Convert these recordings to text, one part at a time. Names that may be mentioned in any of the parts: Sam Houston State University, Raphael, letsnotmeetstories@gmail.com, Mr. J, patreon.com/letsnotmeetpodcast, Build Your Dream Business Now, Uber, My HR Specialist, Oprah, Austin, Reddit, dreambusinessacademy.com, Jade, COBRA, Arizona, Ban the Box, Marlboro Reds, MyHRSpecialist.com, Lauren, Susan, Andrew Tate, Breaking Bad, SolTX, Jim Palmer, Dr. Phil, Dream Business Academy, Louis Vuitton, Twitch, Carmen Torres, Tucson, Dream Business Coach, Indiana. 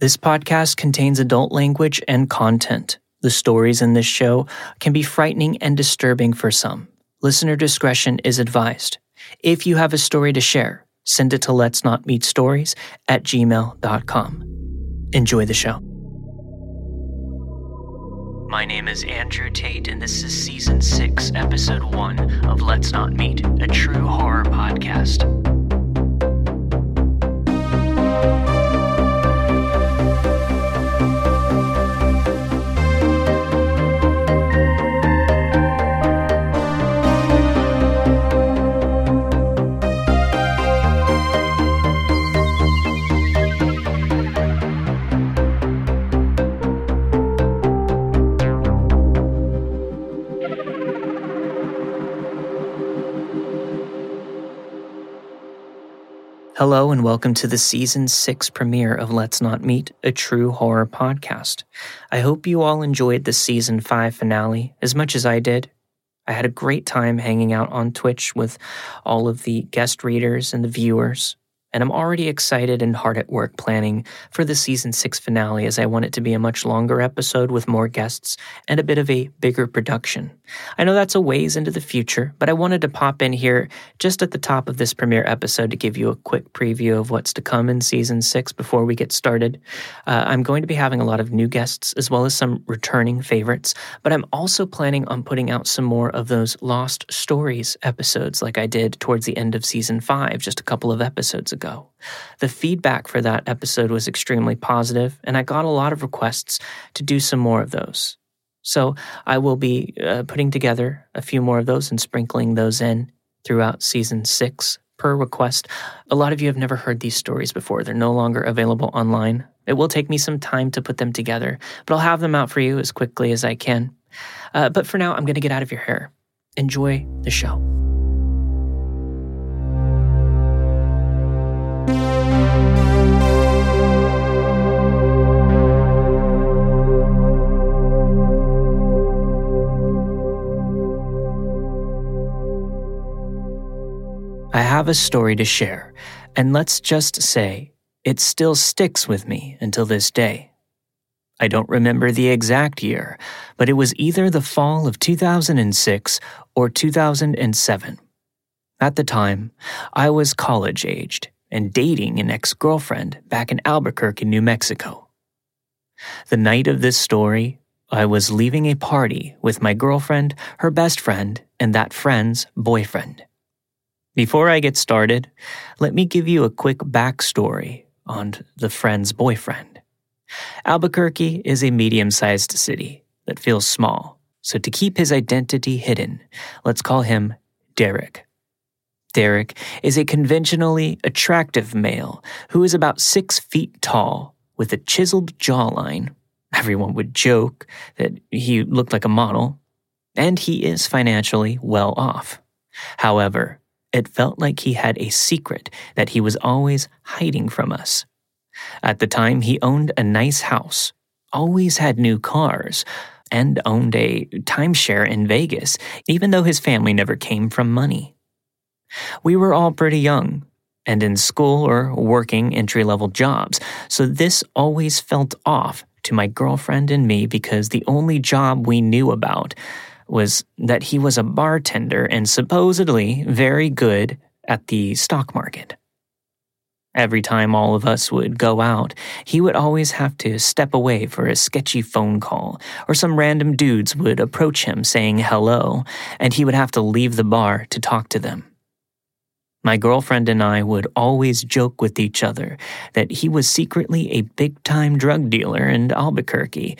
This podcast contains adult language and content. The stories in this show can be frightening and disturbing for some. Listener discretion is advised. If you have a story to share, send it to letsnotmeetstories@gmail.com. Enjoy the show. My name is Andrew Tate, and this is Season 6, Episode 1 of Let's Not Meet, a true horror podcast. Hello and welcome to the Season 6 premiere of Let's Not Meet, a true horror podcast. I hope you all enjoyed the Season 5 finale as much as I did. I had a great time hanging out on Twitch with all of the guest readers and the viewers, and I'm already excited and hard at work planning for the Season 6 finale as I want it to be a much longer episode with more guests and a bit of a bigger production. I know that's a ways into the future, but I wanted to pop in here just at the top of this premiere episode to give you a quick preview of what's to come in Season 6 before we get started. I'm going to be having a lot of new guests as well as some returning favorites, but I'm also planning on putting out some more of those Lost Stories episodes like I did towards the end of Season 5 just a couple of episodes ago. The feedback for that episode was extremely positive, and I got a lot of requests to do some more of those. So I will be putting together a few more of those and sprinkling those in throughout Season 6 per request. A lot of you have never heard these stories before. They're no longer available online. It will take me some time to put them together, but I'll have them out for you as quickly as I can. But for now, I'm going to get out of your hair. Enjoy the show. I have a story to share, and let's just say it still sticks with me until this day. I don't remember the exact year, but it was either the fall of 2006 or 2007. At the time, I was college-aged and dating an ex-girlfriend back in Albuquerque, New Mexico. The night of this story, I was leaving a party with my girlfriend, her best friend, and that friend's boyfriend. Before I get started, let me give you a quick backstory on the friend's boyfriend. Albuquerque is a medium-sized city that feels small, so to keep his identity hidden, let's call him Derek. Derek is a conventionally attractive male who is about 6 feet tall with a chiseled jawline. Everyone would joke that he looked like a model, and he is financially well off. However, it felt like he had a secret that he was always hiding from us. At the time, he owned a nice house, always had new cars, and owned a timeshare in Vegas, even though his family never came from money. We were all pretty young and in school or working entry-level jobs, so this always felt off to my girlfriend and me because the only job we knew about was that he was a bartender and supposedly very good at the stock market. Every time all of us would go out, he would always have to step away for a sketchy phone call, or some random dudes would approach him saying hello, and he would have to leave the bar to talk to them. My girlfriend and I would always joke with each other that he was secretly a big-time drug dealer in Albuquerque,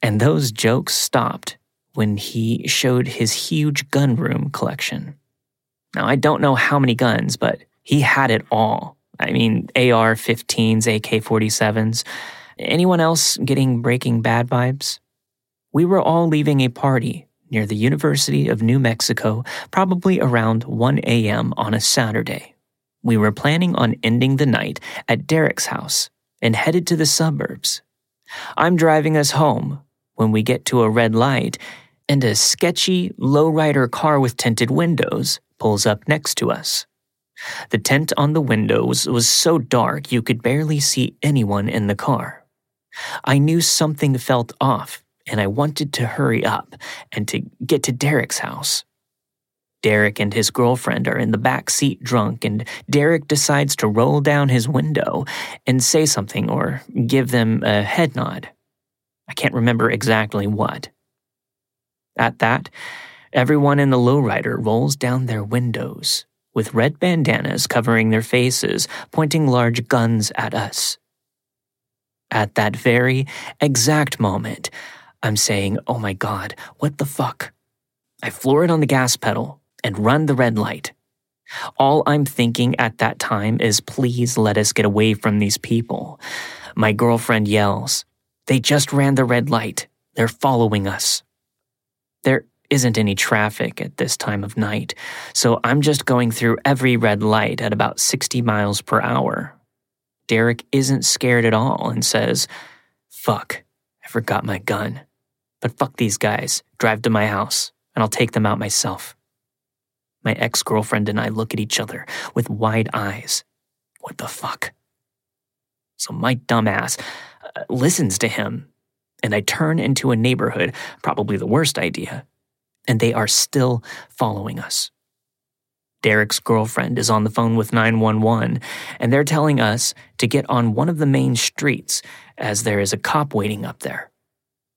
and those jokes stopped when he showed his huge gun room collection. Now, I don't know how many guns, but he had it all. I mean, AR-15s, AK-47s. Anyone else getting Breaking Bad vibes? We were all leaving a party near the University of New Mexico, probably around 1 a.m. on a Saturday. We were planning on ending the night at Derek's house and headed to the suburbs. I'm driving us home when we get to a red light, and a sketchy lowrider car with tinted windows pulls up next to us. The tint on the windows was so dark you could barely see anyone in the car. I knew something felt off, and I wanted to hurry up and to get to Derek's house. Derek and his girlfriend are in the back seat drunk, and Derek decides to roll down his window and say something or give them a head nod. I can't remember exactly what. At that, everyone in the lowrider rolls down their windows, with red bandanas covering their faces, pointing large guns at us. At that very exact moment, I'm saying, oh my God, what the fuck? I floor it on the gas pedal and run the red light. All I'm thinking at that time is, please let us get away from these people. My girlfriend yells, they just ran the red light. They're following us. There isn't any traffic at this time of night, so I'm just going through every red light at about 60 miles per hour. Derek isn't scared at all and says, fuck, I forgot my gun. But fuck these guys. Drive to my house, and I'll take them out myself. My ex-girlfriend and I look at each other with wide eyes. What the fuck? So my dumbass listens to him, and I turn into a neighborhood, probably the worst idea, and they are still following us. Derek's girlfriend is on the phone with 911, and they're telling us to get on one of the main streets as there is a cop waiting up there.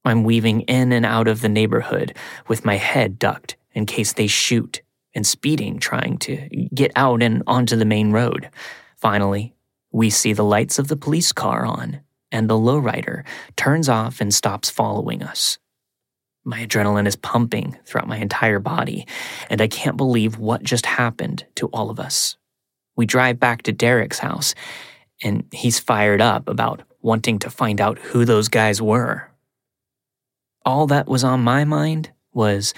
I'm weaving in and out of the neighborhood with my head ducked in case they shoot, and speeding, trying to get out and onto the main road. Finally, we see the lights of the police car on, and the lowrider turns off and stops following us. My adrenaline is pumping throughout my entire body, and I can't believe what just happened to all of us. We drive back to Derek's house, and he's fired up about wanting to find out who those guys were. All that was on my mind was,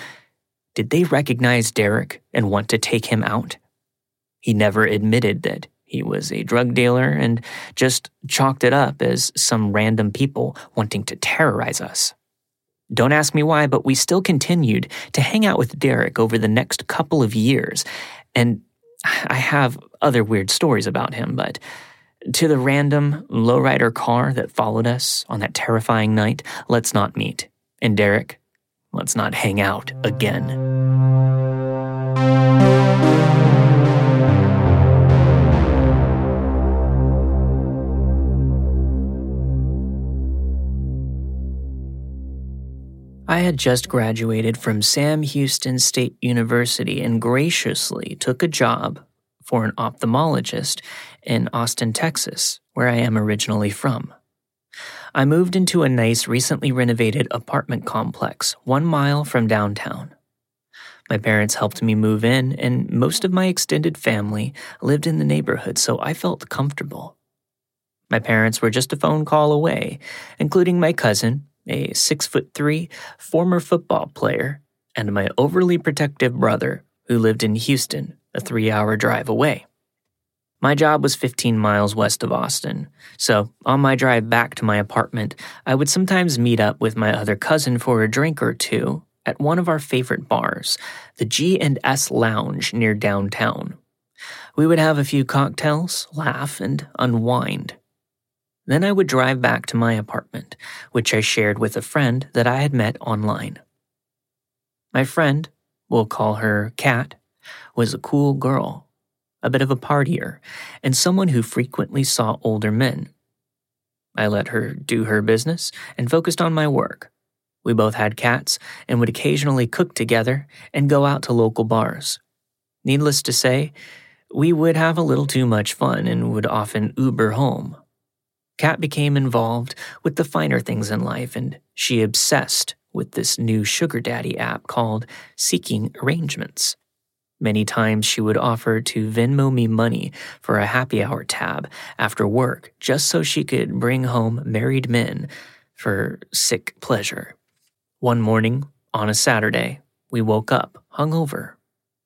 did they recognize Derek and want to take him out? He never admitted that he was a drug dealer and just chalked it up as some random people wanting to terrorize us. Don't ask me why, but we still continued to hang out with Derek over the next couple of years, and I have other weird stories about him, but to the random lowrider car that followed us on that terrifying night, let's not meet. And Derek, let's not hang out again. I had just graduated from Sam Houston State University and graciously took a job for an ophthalmologist in Austin, Texas, where I am originally from. I moved into a nice, recently renovated apartment complex 1 mile from downtown. My parents helped me move in, and most of my extended family lived in the neighborhood, so I felt comfortable. My parents were just a phone call away, including my cousin, a 6'3" former football player, and my overly protective brother, who lived in Houston, a 3-hour drive away. My job was 15 miles west of Austin, so on my drive back to my apartment, I would sometimes meet up with my other cousin for a drink or two at one of our favorite bars, the G&S Lounge near downtown. We would have a few cocktails, laugh, and unwind. Then I would drive back to my apartment, which I shared with a friend that I had met online. My friend, we'll call her Kat, was a cool girl, a bit of a partier, and someone who frequently saw older men. I let her do her business and focused on my work. We both had cats and would occasionally cook together and go out to local bars. Needless to say, we would have a little too much fun and would often Uber home. Kat became involved with the finer things in life, and she obsessed with this new sugar daddy app called Seeking Arrangements. Many times she would offer to Venmo me money for a happy hour tab after work just so she could bring home married men for sick pleasure. One morning, on a Saturday, we woke up hungover,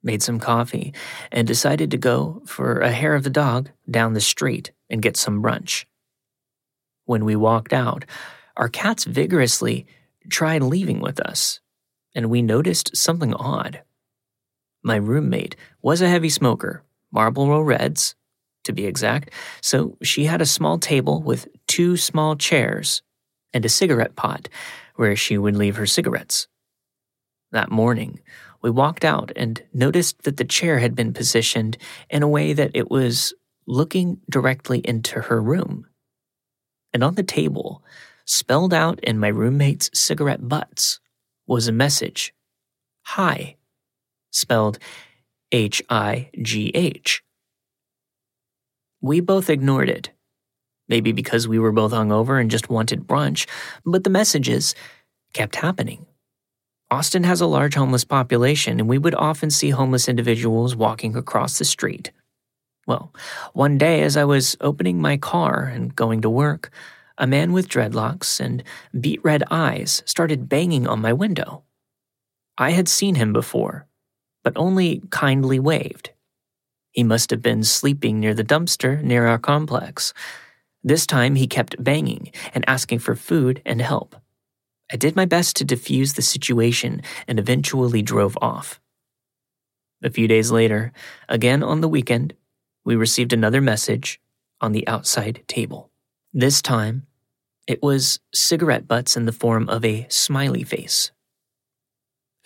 made some coffee, and decided to go for a hair of the dog down the street and get some brunch. When we walked out, our cats vigorously tried leaving with us, and we noticed something odd. My roommate was a heavy smoker, Marlboro Reds, to be exact, so she had a small table with 2 small chairs and a cigarette pot where she would leave her cigarettes. That morning, we walked out and noticed that the chair had been positioned in a way that it was looking directly into her room. And on the table, spelled out in my roommate's cigarette butts, was a message, "Hi," spelled H-I-G-H. We both ignored it, maybe because we were both hungover and just wanted brunch, but the messages kept happening. Austin has a large homeless population, and we would often see homeless individuals walking across the street. Well, one day as I was opening my car and going to work, a man with dreadlocks and beet-red eyes started banging on my window. I had seen him before, but only kindly waved. He must have been sleeping near the dumpster near our complex. This time he kept banging and asking for food and help. I did my best to defuse the situation and eventually drove off. A few days later, again on the weekend, we received another message on the outside table. This time, it was cigarette butts in the form of a smiley face.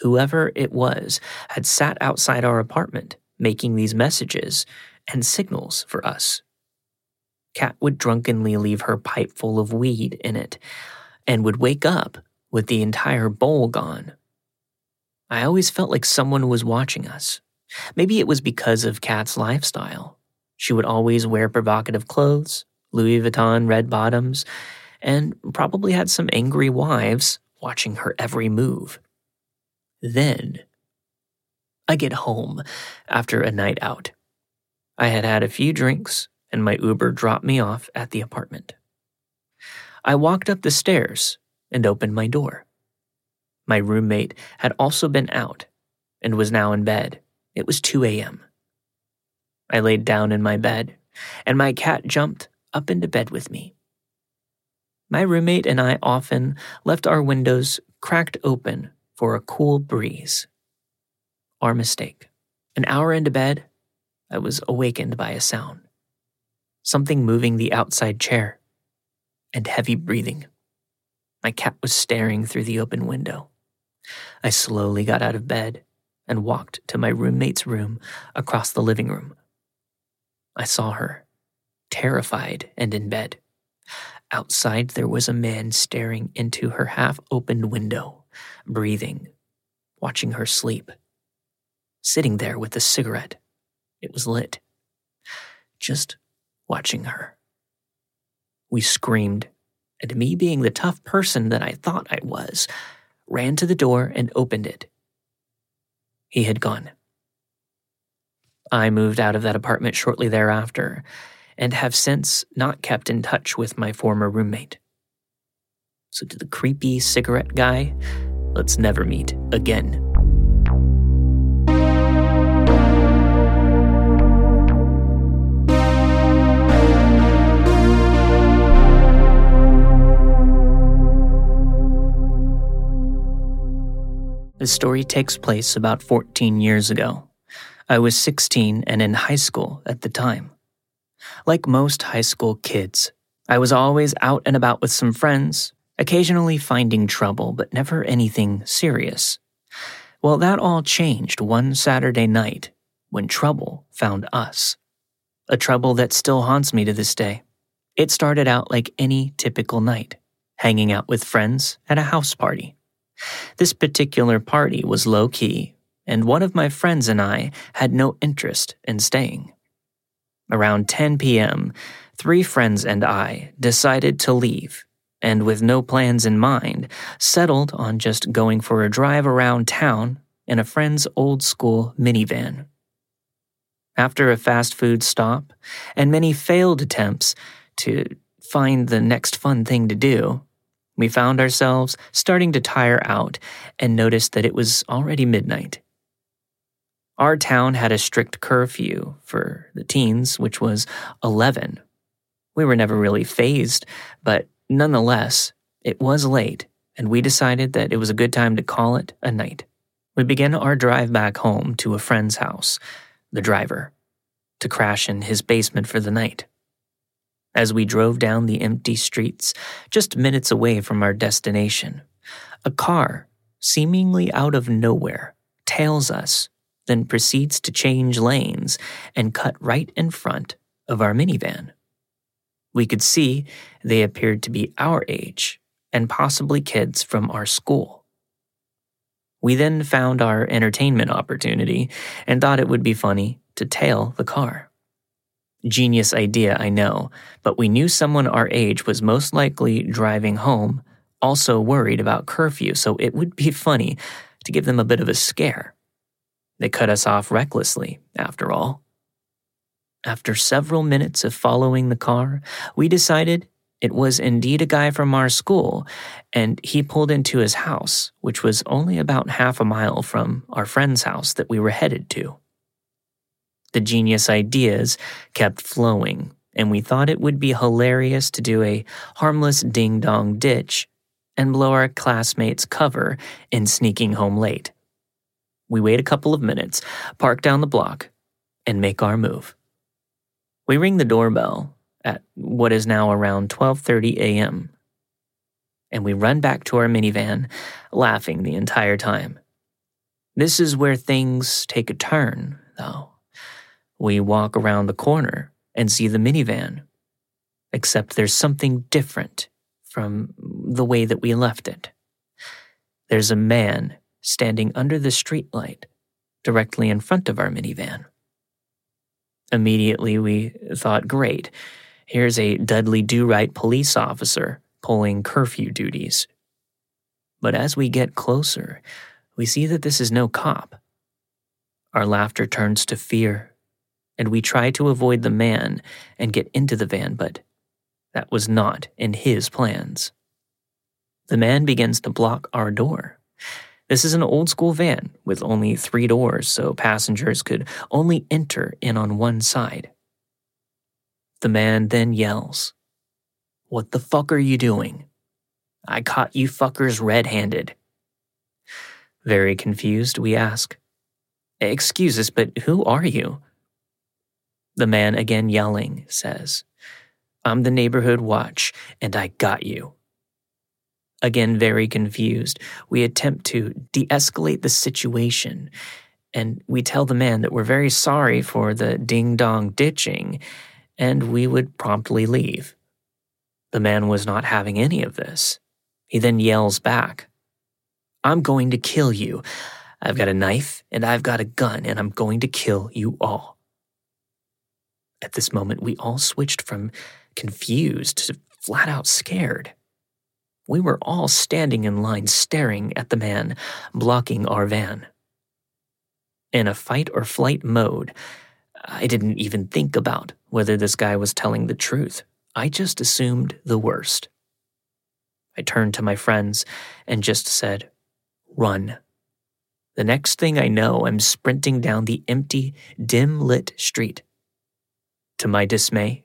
Whoever it was had sat outside our apartment, making these messages and signals for us. Kat would drunkenly leave her pipe full of weed in it and would wake up with the entire bowl gone. I always felt like someone was watching us. Maybe it was because of Kat's lifestyle. She would always wear provocative clothes, Louis Vuitton red bottoms, and probably had some angry wives watching her every move. Then, I get home after a night out. I had had a few drinks, and my Uber dropped me off at the apartment. I walked up the stairs and opened my door. My roommate had also been out and was now in bed. It was 2 a.m. I laid down in my bed, and my cat jumped up into bed with me. My roommate and I often left our windows cracked open for a cool breeze. Our mistake. An hour into bed, I was awakened by a sound. Something moving the outside chair, and heavy breathing. My cat was staring through the open window. I slowly got out of bed and walked to my roommate's room across the living room. I saw her, terrified and in bed. Outside, there was a man staring into her half-opened window, breathing, watching her sleep. Sitting there with a cigarette. It was lit. Just watching her. We screamed, and me being the tough person that I thought I was, ran to the door and opened it. He had gone. I moved out of that apartment shortly thereafter, and have since not kept in touch with my former roommate. So to the creepy cigarette guy, let's never meet again. The story takes place about 14 years ago. I was 16 and in high school at the time. Like most high school kids, I was always out and about with some friends, occasionally finding trouble, but never anything serious. Well, that all changed one Saturday night when trouble found us. A trouble that still haunts me to this day. It started out like any typical night, hanging out with friends at a house party. This particular party was low-key, and one of my friends and I had no interest in staying. Around 10 p.m., 3 friends and I decided to leave, and with no plans in mind, settled on just going for a drive around town in a friend's old-school minivan. After a fast food stop and many failed attempts to find the next fun thing to do, we found ourselves starting to tire out and noticed that it was already midnight. Our town had a strict curfew for the teens, which was 11. We were never really fazed, but nonetheless, it was late, and we decided that it was a good time to call it a night. We began our drive back home to a friend's house, the driver, to crash in his basement for the night. as we drove down the empty streets, just minutes away from our destination. A car, seemingly out of nowhere, tails us, then proceeds to change lanes and cut right in front of our minivan. We could see they appeared to be our age and possibly kids from our school. We then found our entertainment opportunity and thought it would be funny to tail the car. Genius idea, I know, but we knew someone our age was most likely driving home, also worried about curfew, so it would be funny to give them a bit of a scare. They cut us off recklessly, after all. After several minutes of following the car, we decided it was indeed a guy from our school, and he pulled into his house, which was only about half a mile from our friend's house that we were headed to. The genius ideas kept flowing, and we thought it would be hilarious to do a harmless ding-dong ditch and blow our classmates' cover in sneaking home late. We wait a couple of minutes, park down the block, and make our move. We ring the doorbell at what is now around 12:30 a.m., and we run back to our minivan, laughing the entire time. This is where things take a turn, though. We walk around the corner and see the minivan, except there's something different from the way that we left it. There's a man standing under the streetlight directly in front of our minivan. Immediately we thought, great, here's a Dudley Do-Right police officer pulling curfew duties. But as we get closer, we see that this is no cop. Our laughter turns to fear, and we try to avoid the man and get into the van, but that was not in his plans. The man begins to block our door. This is an old-school van with only 3 doors, so passengers could only enter in on one side. The man then yells, "What the fuck are you doing? I caught you fuckers red-handed." Very confused, we ask, "Excuse us, but who are you?" The man, again yelling, says, "I'm the neighborhood watch, and I got you." Again, very confused, we attempt to de-escalate the situation, and we tell the man that we're very sorry for the ding-dong ditching, and we would promptly leave. The man was not having any of this. He then yells back, "I'm going to kill you. I've got a knife, and I've got a gun, and I'm going to kill you all." At this moment, we all switched from confused to flat-out scared. We were all standing in line staring at the man blocking our van. In a fight-or-flight mode, I didn't even think about whether this guy was telling the truth. I just assumed the worst. I turned to my friends and just said, "Run." The next thing I know, I'm sprinting down the empty, dim-lit street. To my dismay,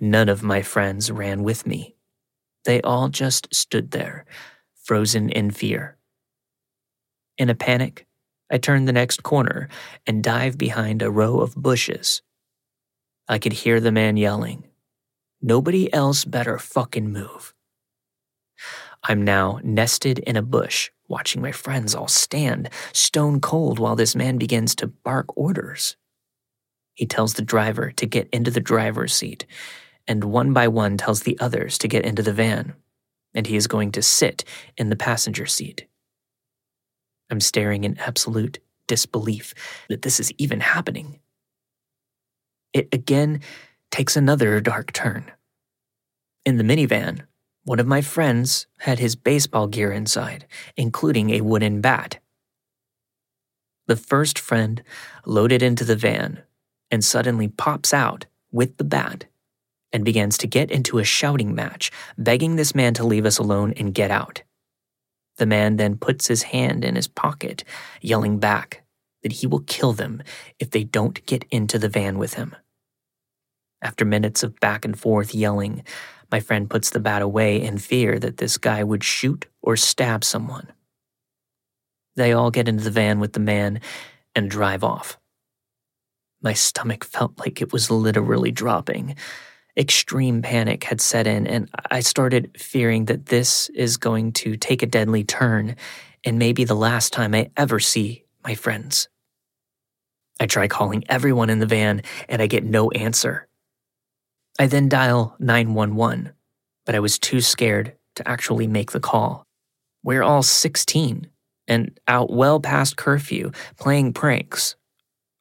none of my friends ran with me. They all just stood there, frozen in fear. In a panic, I turned the next corner and dived behind a row of bushes. I could hear the man yelling, "Nobody else better fucking move." I'm now nested in a bush, watching my friends all stand stone cold while this man begins to bark orders. He tells the driver to get into the driver's seat, and one by one tells the others to get into the van, and he is going to sit in the passenger seat. I'm staring in absolute disbelief that this is even happening. It again takes another dark turn. In the minivan, one of my friends had his baseball gear inside, including a wooden bat. The first friend loaded into the van and suddenly pops out with the bat and begins to get into a shouting match, begging this man to leave us alone and get out. The man then puts his hand in his pocket, yelling back that he will kill them if they don't get into the van with him. After minutes of back and forth yelling, my friend puts the bat away in fear that this guy would shoot or stab someone. They all get into the van with the man and drive off. My stomach felt like it was literally dropping. extreme panic had set in, and I started fearing that this is going to take a deadly turn and may be the last time I ever see my friends. I try calling everyone in the van, and I get no answer. I then dial 911, but I was too scared to actually make the call. We're all 16 and out well past curfew, playing pranks.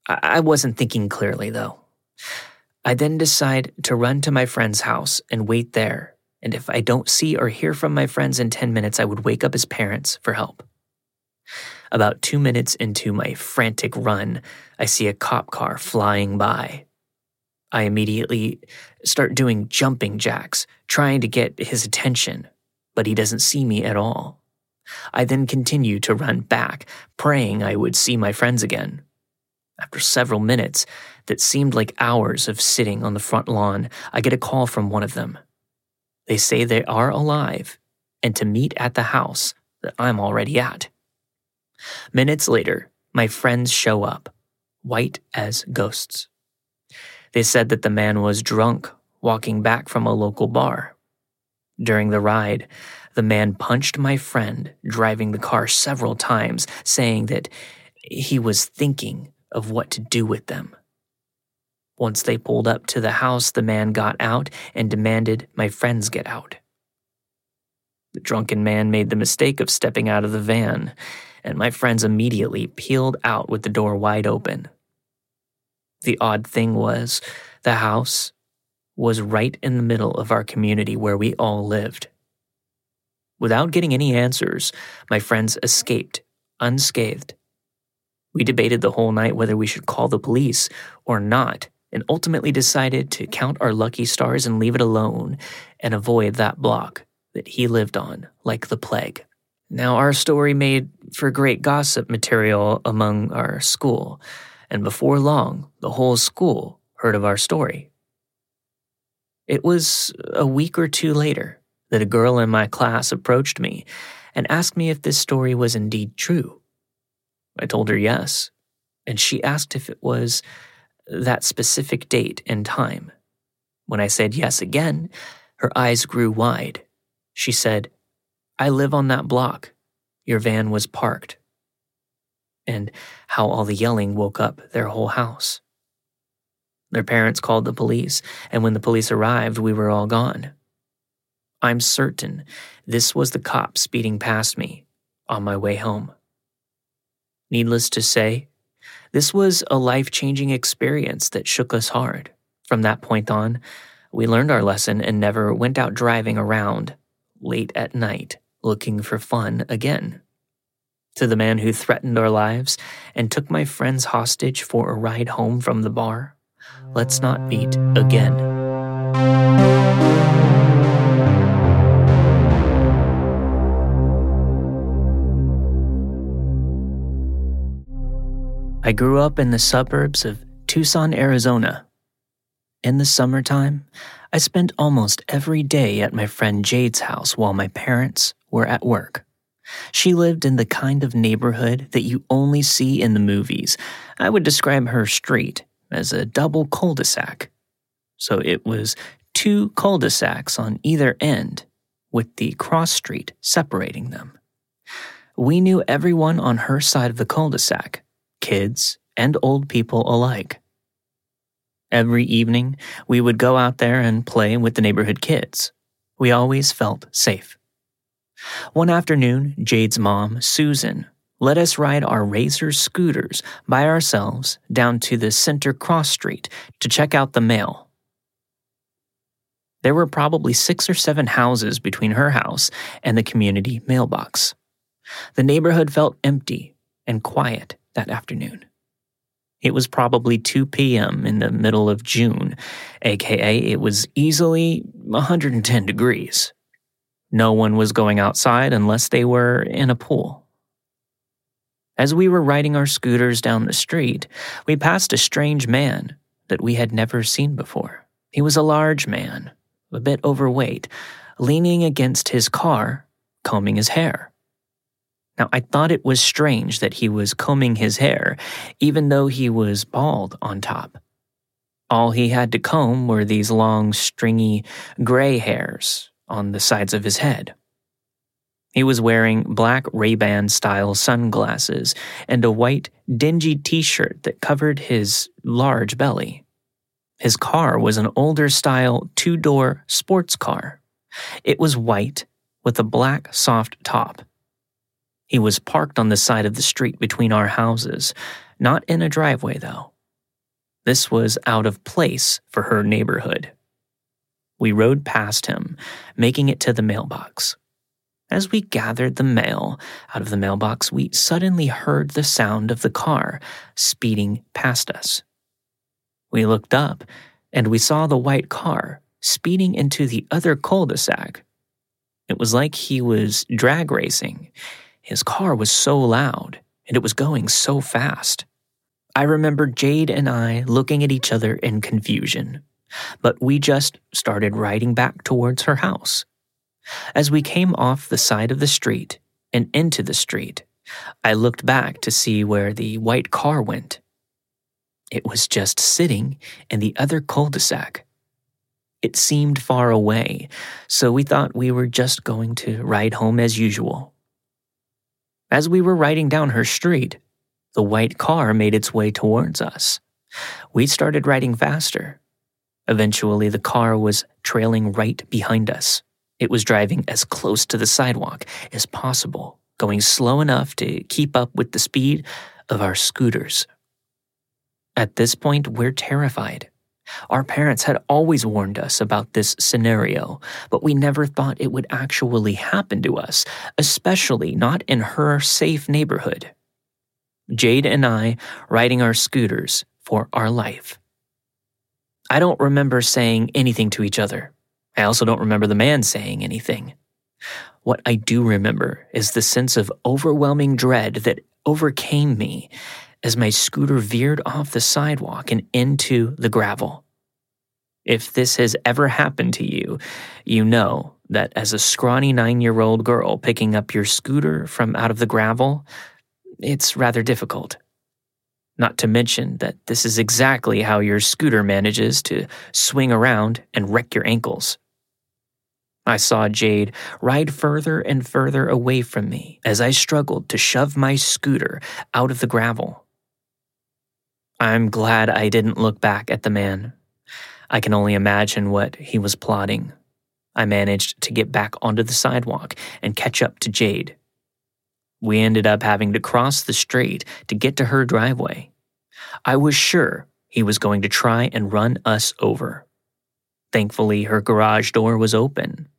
I wasn't thinking clearly, though. I then decide to run to my friend's house and wait there, and if I don't see or hear from my friends in 10 minutes, I would wake up his parents for help. About 2 minutes into my frantic run, I see a cop car flying by. I immediately start doing jumping jacks, trying to get his attention, but he doesn't see me at all. I then continue to run back, praying I would see my friends again. After several minutes that seemed like hours of sitting on the front lawn, I get a call from one of them. They say they are alive and to meet at the house that I'm already at. Minutes later, my friends show up, white as ghosts. They said that the man was drunk, walking back from a local bar. During the ride, the man punched my friend driving the car several times, saying that he was thinking of what to do with them. Once they pulled up to the house, the man got out and demanded my friends get out. The drunken man made the mistake of stepping out of the van, and my friends immediately peeled out with the door wide open. The odd thing was, the house was right in the middle of our community where we all lived. Without getting any answers, my friends escaped, unscathed. We debated the whole night whether we should call the police or not, and ultimately decided to count our lucky stars and leave it alone and avoid that block that he lived on like the plague. Now, our story made for great gossip material among our school, and before long, the whole school heard of our story. It was a week or two later that a girl in my class approached me and asked me if this story was indeed true. I told her yes, and she asked if it was that specific date and time. When I said yes again, her eyes grew wide. She said, "I live on that block. Your van was parked." And how all the yelling woke up their whole house. Their parents called the police, and when the police arrived, we were all gone. I'm certain this was the cop speeding past me on my way home. Needless to say, this was a life-changing experience that shook us hard. From that point on, we learned our lesson and never went out driving around late at night looking for fun again. To the man who threatened our lives and took my friends hostage for a ride home from the bar, let's not meet again. I grew up in the suburbs of Tucson, Arizona. In the summertime, I spent almost every day at my friend Jade's house while my parents were at work. She lived in the kind of neighborhood that you only see in the movies. I would describe her street as a double cul-de-sac. So it was two cul-de-sacs on either end, with the cross street separating them. We knew everyone on her side of the cul-de-sac, kids and old people alike. Every evening, we would go out there and play with the neighborhood kids. We always felt safe. One afternoon, Jade's mom, Susan, let us ride our Razor scooters by ourselves down to the center cross street to check out the mail. There were probably 6 or 7 houses between her house and the community mailbox. The neighborhood felt empty and quiet that afternoon. It was probably 2 p.m. in the middle of June, aka it was easily 110 degrees. No one was going outside unless they were in a pool. As we were riding our scooters down the street, we passed a strange man that we had never seen before. He was a large man, a bit overweight, leaning against his car, combing his hair. Now, I thought it was strange that he was combing his hair, even though he was bald on top. All he had to comb were these long, stringy, gray hairs on the sides of his head. He was wearing black Ray-Ban-style sunglasses and a white, dingy t-shirt that covered his large belly. His car was an older-style two-door sports car. It was white with a black, soft top. He was parked on the side of the street between our houses, not in a driveway, though. This was out of place for her neighborhood. We rode past him, making it to the mailbox. As we gathered the mail out of the mailbox, we suddenly heard the sound of the car speeding past us. We looked up, and we saw the white car speeding into the other cul-de-sac. It was like he was drag racing. His car was so loud, and it was going so fast. I remember Jade and I looking at each other in confusion, but we just started riding back towards her house. As we came off the side of the street and into the street, I looked back to see where the white car went. It was just sitting in the other cul-de-sac. It seemed far away, so we thought we were just going to ride home as usual. As we were riding down her street, the white car made its way towards us. We started riding faster. Eventually, the car was trailing right behind us. It was driving as close to the sidewalk as possible, going slow enough to keep up with the speed of our scooters. At this point, we're terrified. Our parents had always warned us about this scenario, but we never thought it would actually happen to us, especially not in her safe neighborhood. Jade and I riding our scooters for our life. I don't remember saying anything to each other. I also don't remember the man saying anything. What I do remember is the sense of overwhelming dread that overcame me as my scooter veered off the sidewalk and into the gravel. If this has ever happened to you, you know that as a scrawny 9-year-old girl picking up your scooter from out of the gravel, it's rather difficult. Not to mention that this is exactly how your scooter manages to swing around and wreck your ankles. I saw Jade ride further and further away from me as I struggled to shove my scooter out of the gravel. I'm glad I didn't look back at the man. I can only imagine what he was plotting. I managed to get back onto the sidewalk and catch up to Jade. We ended up having to cross the street to get to her driveway. I was sure he was going to try and run us over. Thankfully, her garage door was open.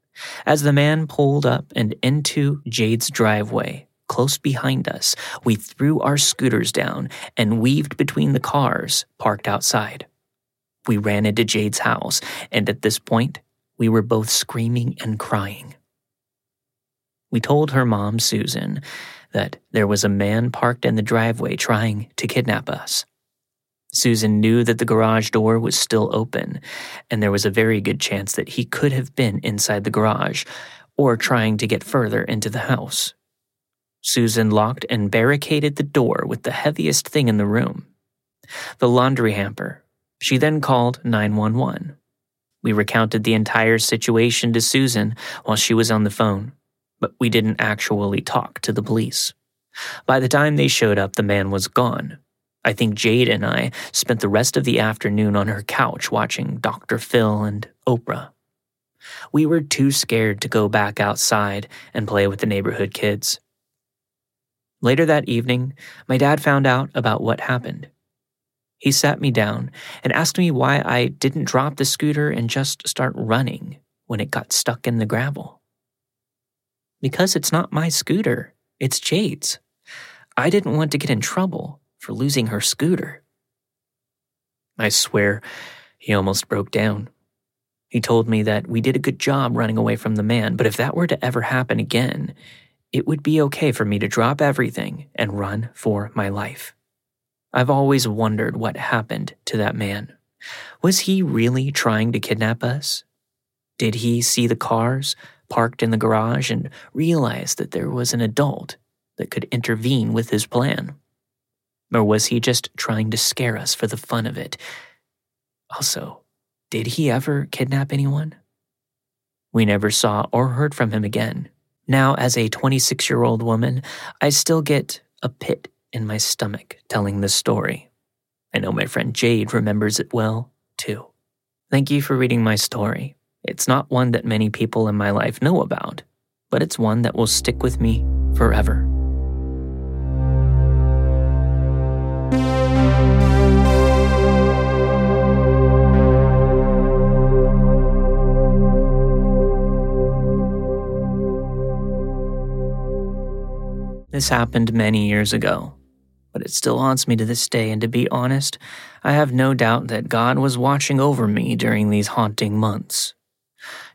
As the man pulled up and into Jade's driveway, close behind us, we threw our scooters down and weaved between the cars parked outside. We ran into Jade's house, and at this point, we were both screaming and crying. We told her mom, Susan, that there was a man parked in the driveway trying to kidnap us. Susan knew that the garage door was still open, and there was a very good chance that he could have been inside the garage or trying to get further into the house. Susan locked and barricaded the door with the heaviest thing in the room, the laundry hamper. She then called 911. We recounted the entire situation to Susan while she was on the phone, but we didn't actually talk to the police. By the time they showed up, the man was gone. I think Jade and I spent the rest of the afternoon on her couch watching Dr. Phil and Oprah. We were too scared to go back outside and play with the neighborhood kids. Later that evening, my dad found out about what happened. He sat me down and asked me why I didn't drop the scooter and just start running when it got stuck in the gravel. Because it's not my scooter, it's Jade's. I didn't want to get in trouble for losing her scooter. I swear, he almost broke down. He told me that we did a good job running away from the man, but if that were to ever happen again, it would be okay for me to drop everything and run for my life. I've always wondered what happened to that man. Was he really trying to kidnap us? Did he see the cars parked in the garage and realize that there was an adult that could intervene with his plan? Or was he just trying to scare us for the fun of it? Also, did he ever kidnap anyone? We never saw or heard from him again. Now, as a 26-year-old woman, I still get a pit in my stomach telling this story. I know my friend Jade remembers it well, too. Thank you for reading my story. It's not one that many people in my life know about, but it's one that will stick with me forever. This happened many years ago, but it still haunts me to this day, and to be honest, I have no doubt that God was watching over me during these haunting months.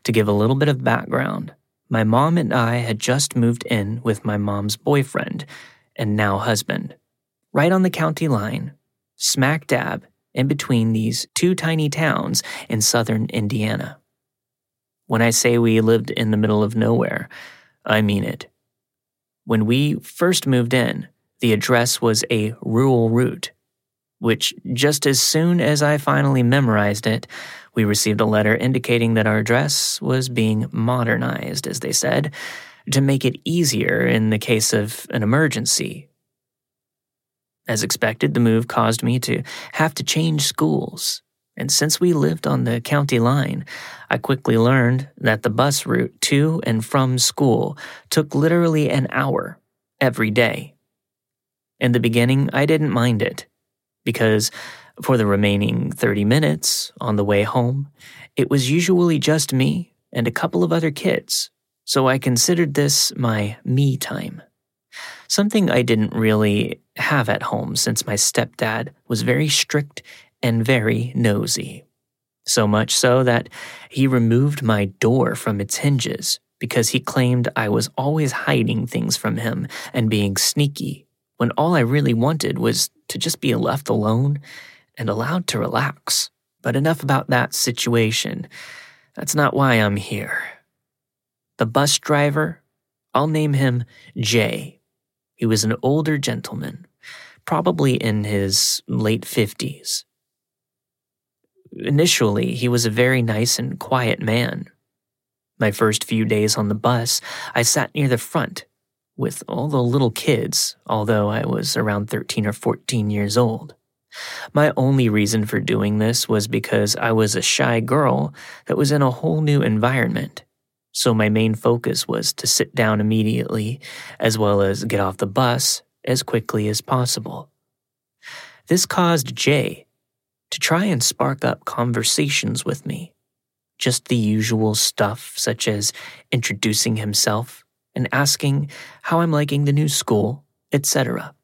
To give a little bit of background, my mom and I had just moved in with my mom's boyfriend, and now husband, right on the county line, smack dab in between these two tiny towns in southern Indiana. When I say we lived in the middle of nowhere, I mean it. When we first moved in, the address was a rural route, which just as soon as I finally memorized it, we received a letter indicating that our address was being modernized, as they said, to make it easier in the case of an emergency. As expected, the move caused me to have to change schools, and since we lived on the county line, I quickly learned that the bus route to and from school took literally an hour every day. In the beginning, I didn't mind it, because for the remaining 30 minutes on the way home, it was usually just me and a couple of other kids, so I considered this my me time. Something I didn't really have at home since my stepdad was very strict and very nosy. So much so that he removed my door from its hinges because he claimed I was always hiding things from him and being sneaky, when all I really wanted was to just be left alone and allowed to relax. But enough about that situation. That's not why I'm here. The bus driver, I'll name him Jay. He was an older gentleman, probably in his late 50s. Initially, he was a very nice and quiet man. My first few days on the bus, I sat near the front with all the little kids, although I was around 13 or 14 years old. My only reason for doing this was because I was a shy girl that was in a whole new environment, so my main focus was to sit down immediately as well as get off the bus as quickly as possible. This caused Jay to try and spark up conversations with me. Just the usual stuff, such as introducing himself and asking how I'm liking the new school, etc.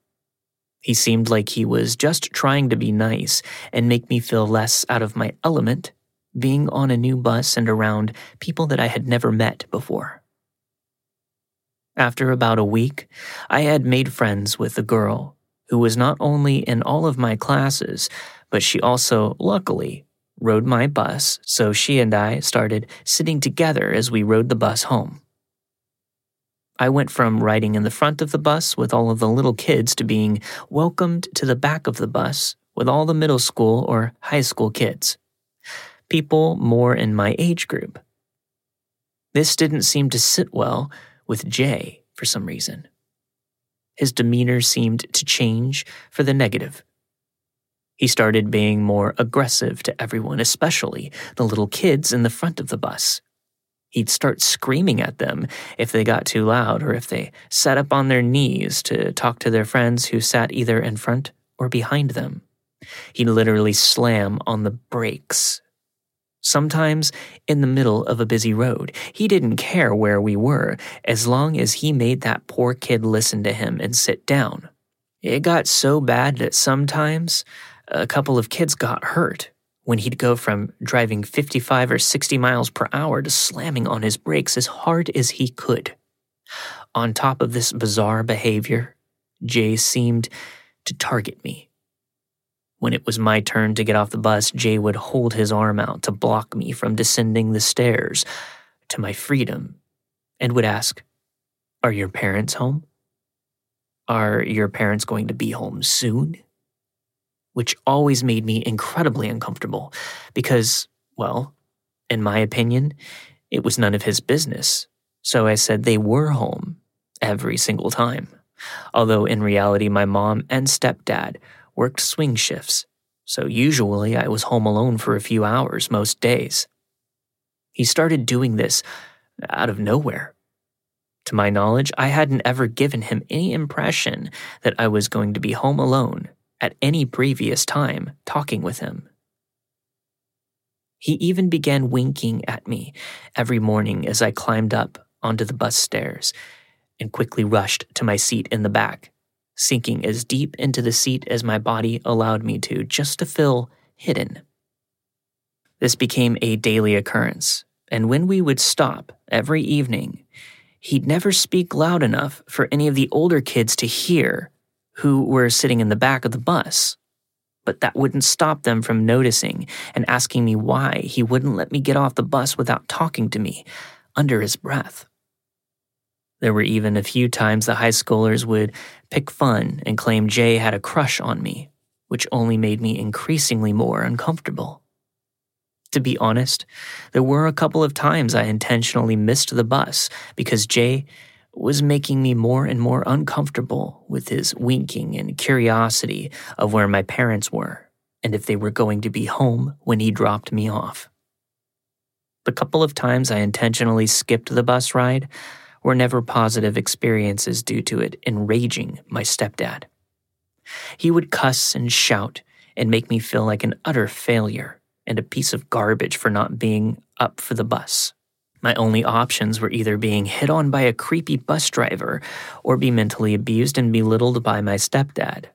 He seemed like he was just trying to be nice and make me feel less out of my element, being on a new bus and around people that I had never met before. After about a week, I had made friends with a girl who was not only in all of my classes, but she also, luckily, rode my bus, so she and I started sitting together as we rode the bus home. I went from riding in the front of the bus with all of the little kids to being welcomed to the back of the bus with all the middle school or high school kids, people more in my age group. This didn't seem to sit well with Jay for some reason. His demeanor seemed to change for the negative. He started being more aggressive to everyone, especially the little kids in the front of the bus. He'd start screaming at them if they got too loud or if they sat up on their knees to talk to their friends who sat either in front or behind them. He'd literally slam on the brakes, sometimes in the middle of a busy road. He didn't care where we were as long as he made that poor kid listen to him and sit down. It got so bad that sometimes a couple of kids got hurt when he'd go from driving 55 or 60 miles per hour to slamming on his brakes as hard as he could. On top of this bizarre behavior, Jay seemed to target me. When it was my turn to get off the bus, Jay would hold his arm out to block me from descending the stairs to my freedom and would ask, "Are your parents home? Are your parents going to be home soon?" which always made me incredibly uncomfortable because, well, in my opinion, it was none of his business. So I said they were home every single time. Although in reality, my mom and stepdad worked swing shifts, so usually I was home alone for a few hours most days. He started doing this out of nowhere. To my knowledge, I hadn't ever given him any impression that I was going to be home alone at any previous time talking with him. He even began winking at me every morning as I climbed up onto the bus stairs and quickly rushed to my seat in the back, sinking as deep into the seat as my body allowed me to, just to feel hidden. This became a daily occurrence, and when we would stop every evening, he'd never speak loud enough for any of the older kids to hear who were sitting in the back of the bus. But that wouldn't stop them from noticing and asking me why he wouldn't let me get off the bus without talking to me under his breath. There were even a few times the high schoolers would pick fun and claim Jay had a crush on me, which only made me increasingly more uncomfortable. To be honest, there were a couple of times I intentionally missed the bus because Jay was making me more and more uncomfortable with his winking and curiosity of where my parents were and if they were going to be home when he dropped me off. The couple of times I intentionally skipped the bus ride were never positive experiences due to it enraging my stepdad. He would cuss and shout and make me feel like an utter failure and a piece of garbage for not being up for the bus. My only options were either being hit on by a creepy bus driver or be mentally abused and belittled by my stepdad.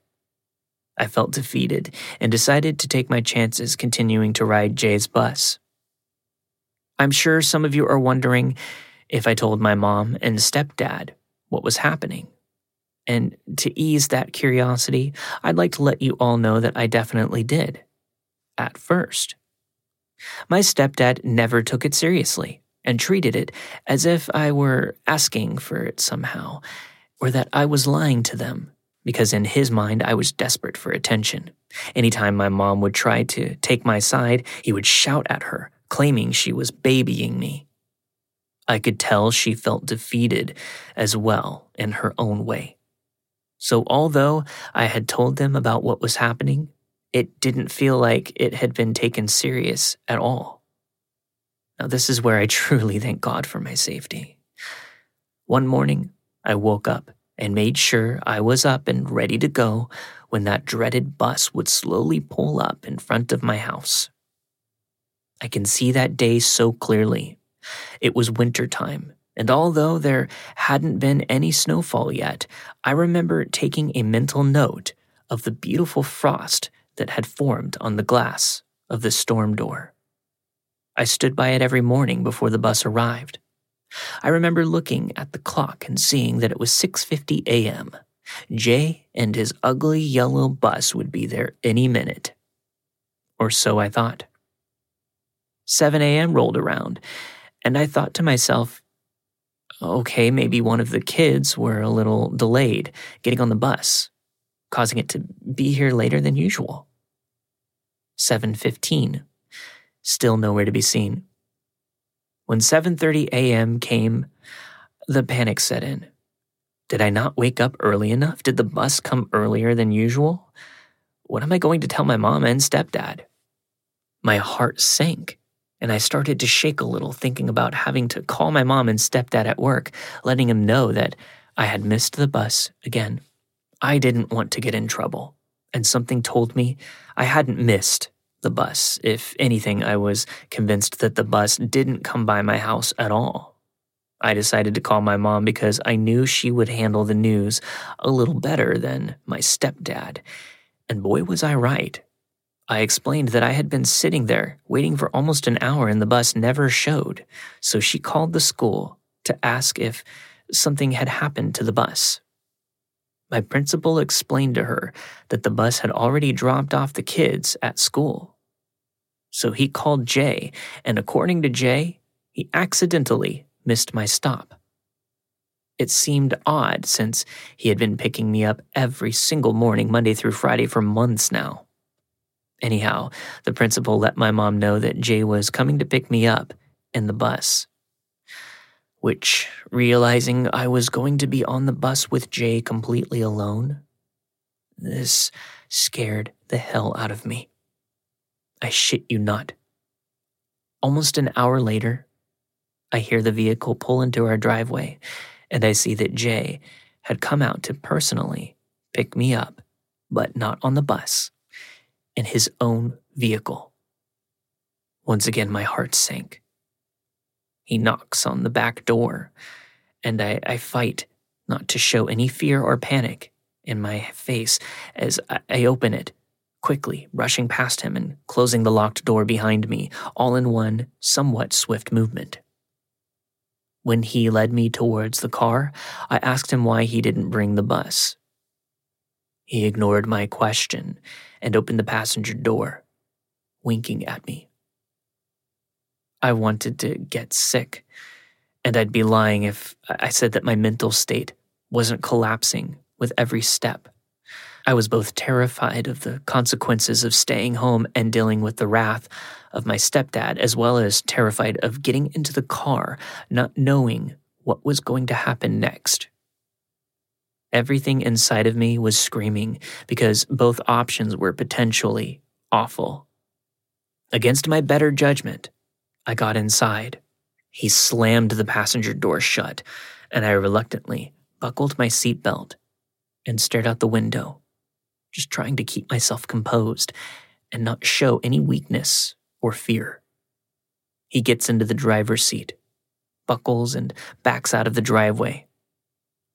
I felt defeated and decided to take my chances continuing to ride Jay's bus. I'm sure some of you are wondering if I told my mom and stepdad what was happening. And to ease that curiosity, I'd like to let you all know that I definitely did. At first. My stepdad never took it seriously and treated it as if I were asking for it somehow, or that I was lying to them, because in his mind I was desperate for attention. Anytime my mom would try to take my side, he would shout at her, claiming she was babying me. I could tell she felt defeated as well in her own way. So although I had told them about what was happening, it didn't feel like it had been taken serious at all. Now this is where I truly thank God for my safety. One morning, I woke up and made sure I was up and ready to go when that dreaded bus would slowly pull up in front of my house. I can see that day so clearly. It was wintertime, and although there hadn't been any snowfall yet, I remember taking a mental note of the beautiful frost that had formed on the glass of the storm door. I stood by it every morning before the bus arrived. I remember looking at the clock and seeing that it was 6:50 a.m. Jay and his ugly yellow bus would be there any minute. Or so I thought. 7 a.m. rolled around, and I thought to myself, okay, maybe one of the kids were a little delayed getting on the bus, causing it to be here later than usual. 7:15, still nowhere to be seen. When 7:30 a.m. came, the panic set in. Did I not wake up early enough? Did the bus come earlier than usual? What am I going to tell my mom and stepdad? My heart sank, and I started to shake a little thinking about having to call my mom and stepdad at work, letting them know that I had missed the bus again. I didn't want to get in trouble, and something told me I hadn't missed the bus. If anything, I was convinced that the bus didn't come by my house at all. I decided to call my mom because I knew she would handle the news a little better than my stepdad, and boy was I right. I explained that I had been sitting there waiting for almost an hour and the bus never showed, so she called the school to ask if something had happened to the bus. My principal explained to her that the bus had already dropped off the kids at school. So he called Jay, and according to Jay, he accidentally missed my stop. It seemed odd since he had been picking me up every single morning, Monday through Friday, for months now. Anyhow, the principal let my mom know that Jay was coming to pick me up in the bus, which, realizing I was going to be on the bus with Jay completely alone, this scared the hell out of me. I shit you not. Almost an hour later, I hear the vehicle pull into our driveway, and I see that Jay had come out to personally pick me up, but not on the bus, in his own vehicle. Once again, my heart sank. He knocks on the back door, and I fight not to show any fear or panic in my face as I open it, quickly rushing past him and closing the locked door behind me, all in one somewhat swift movement. When he led me towards the car, I asked him why he didn't bring the bus. He ignored my question and opened the passenger door, winking at me. I wanted to get sick, and I'd be lying if I said that my mental state wasn't collapsing with every step. I was both terrified of the consequences of staying home and dealing with the wrath of my stepdad, as well as terrified of getting into the car, not knowing what was going to happen next. Everything inside of me was screaming because both options were potentially awful. Against my better judgment, I got inside. He slammed the passenger door shut, and I reluctantly buckled my seatbelt and stared out the window, just trying to keep myself composed and not show any weakness or fear. He gets into the driver's seat, buckles, and backs out of the driveway,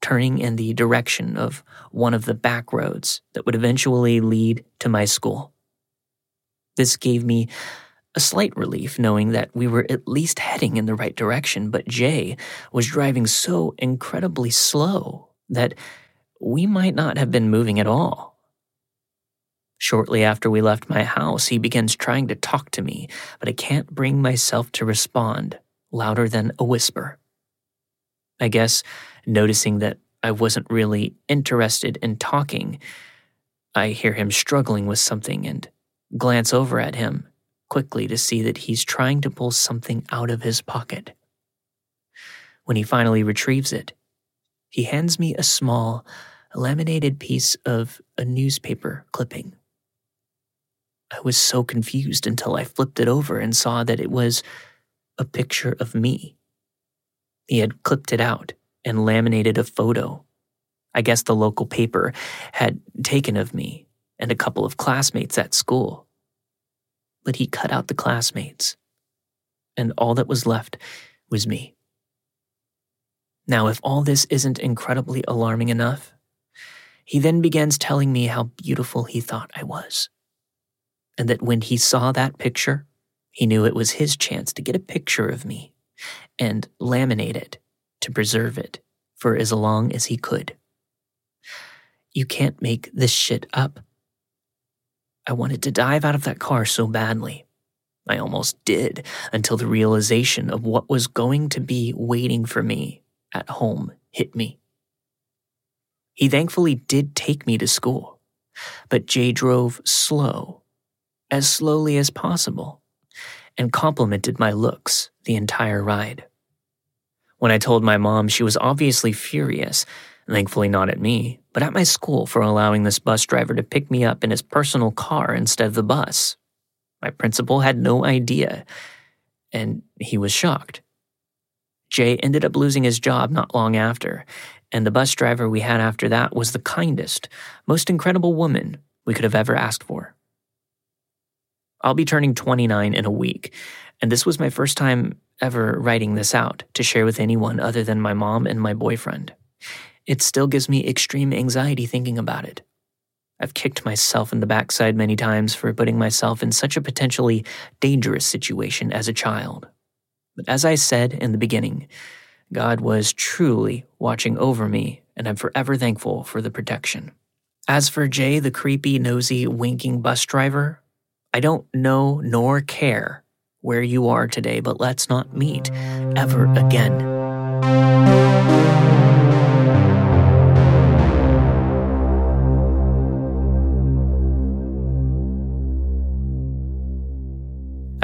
turning in the direction of one of the back roads that would eventually lead to my school. This gave me a slight relief, knowing that we were at least heading in the right direction, but Jay was driving so incredibly slow that we might not have been moving at all. Shortly after we left my house, he begins trying to talk to me, but I can't bring myself to respond louder than a whisper. I guess, noticing that I wasn't really interested in talking, I hear him struggling with something and glance over at him quickly to see that he's trying to pull something out of his pocket. When he finally retrieves it, he hands me a small, laminated piece of a newspaper clipping. I was so confused until I flipped it over and saw that it was a picture of me. He had clipped it out and laminated a photo I guess the local paper had taken of me and a couple of classmates at school. But he cut out the classmates, and all that was left was me. Now, if all this isn't incredibly alarming enough, he then begins telling me how beautiful he thought I was, and that when he saw that picture, he knew it was his chance to get a picture of me and laminate it to preserve it for as long as he could. You can't make this shit up. I wanted to dive out of that car so badly. I almost did, until the realization of what was going to be waiting for me at home hit me. He thankfully did take me to school, but Jay drove slow, as slowly as possible, and complimented my looks the entire ride. When I told my mom, she was obviously furious, thankfully not at me, but at my school for allowing this bus driver to pick me up in his personal car instead of the bus. My principal had no idea, and he was shocked. Jay ended up losing his job not long after, and the bus driver we had after that was the kindest, most incredible woman we could have ever asked for. I'll be turning 29 in a week, and this was my first time ever writing this out to share with anyone other than my mom and my boyfriend. It still gives me extreme anxiety thinking about it. I've kicked myself in the backside many times for putting myself in such a potentially dangerous situation as a child. But as I said in the beginning, God was truly watching over me, and I'm forever thankful for the protection. As for Jay, the creepy, nosy, winking bus driver, I don't know nor care where you are today, but let's not meet ever again.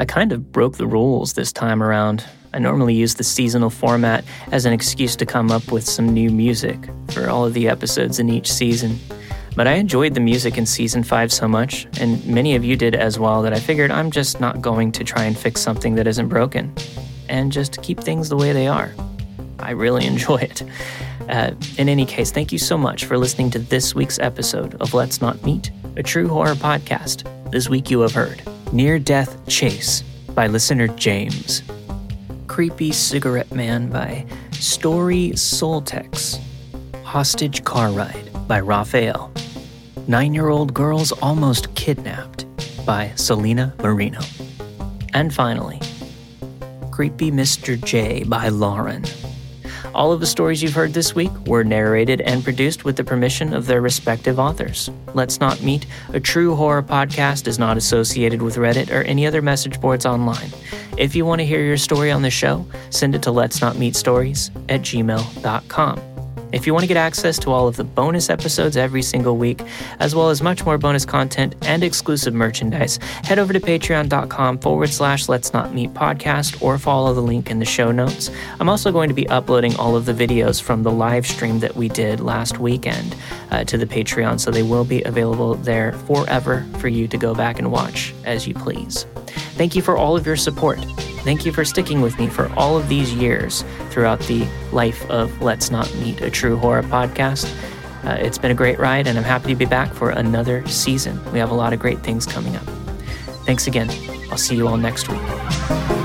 kind of broke the rules this time around. I normally use the seasonal format as an excuse to come up with some new music for all of the episodes in each season. But I enjoyed the music in Season 5 so much, and many of you did as well, that I figured I'm just not going to try and fix something that isn't broken, and just keep things the way they are. I really enjoy it. In any case, thank you so much for listening to this week's episode of Let's Not Meet, a true horror podcast. This week you have heard Near Death Chase by listener James, Creepy Cigarette Man by Story SolTX, Hostage Car Ride by Raphael, 9-Year-Old Girls Almost Kidnapped by Celina Moreno, and finally, Creepy Mr. J by Lauren. All of the stories you've heard this week were narrated and produced with the permission of their respective authors. Let's Not Meet, a true horror podcast, is not associated with Reddit or any other message boards online. If you want to hear your story on the show, send it to letsnotmeetstories@gmail.com. If you want to get access to all of the bonus episodes every single week, as well as much more bonus content and exclusive merchandise, head over to patreon.com/letsnotmeetpodcast or follow the link in the show notes. I'm also going to be uploading all of the videos from the live stream that we did last weekend to the Patreon, so they will be available there forever for you to go back and watch as you please. Thank you for all of your support. Thank you for sticking with me for all of these years throughout the life of Let's Not Meet, a true horror podcast. It's been a great ride, and I'm happy to be back for another season. We have a lot of great things coming up. Thanks again. I'll see you all next week.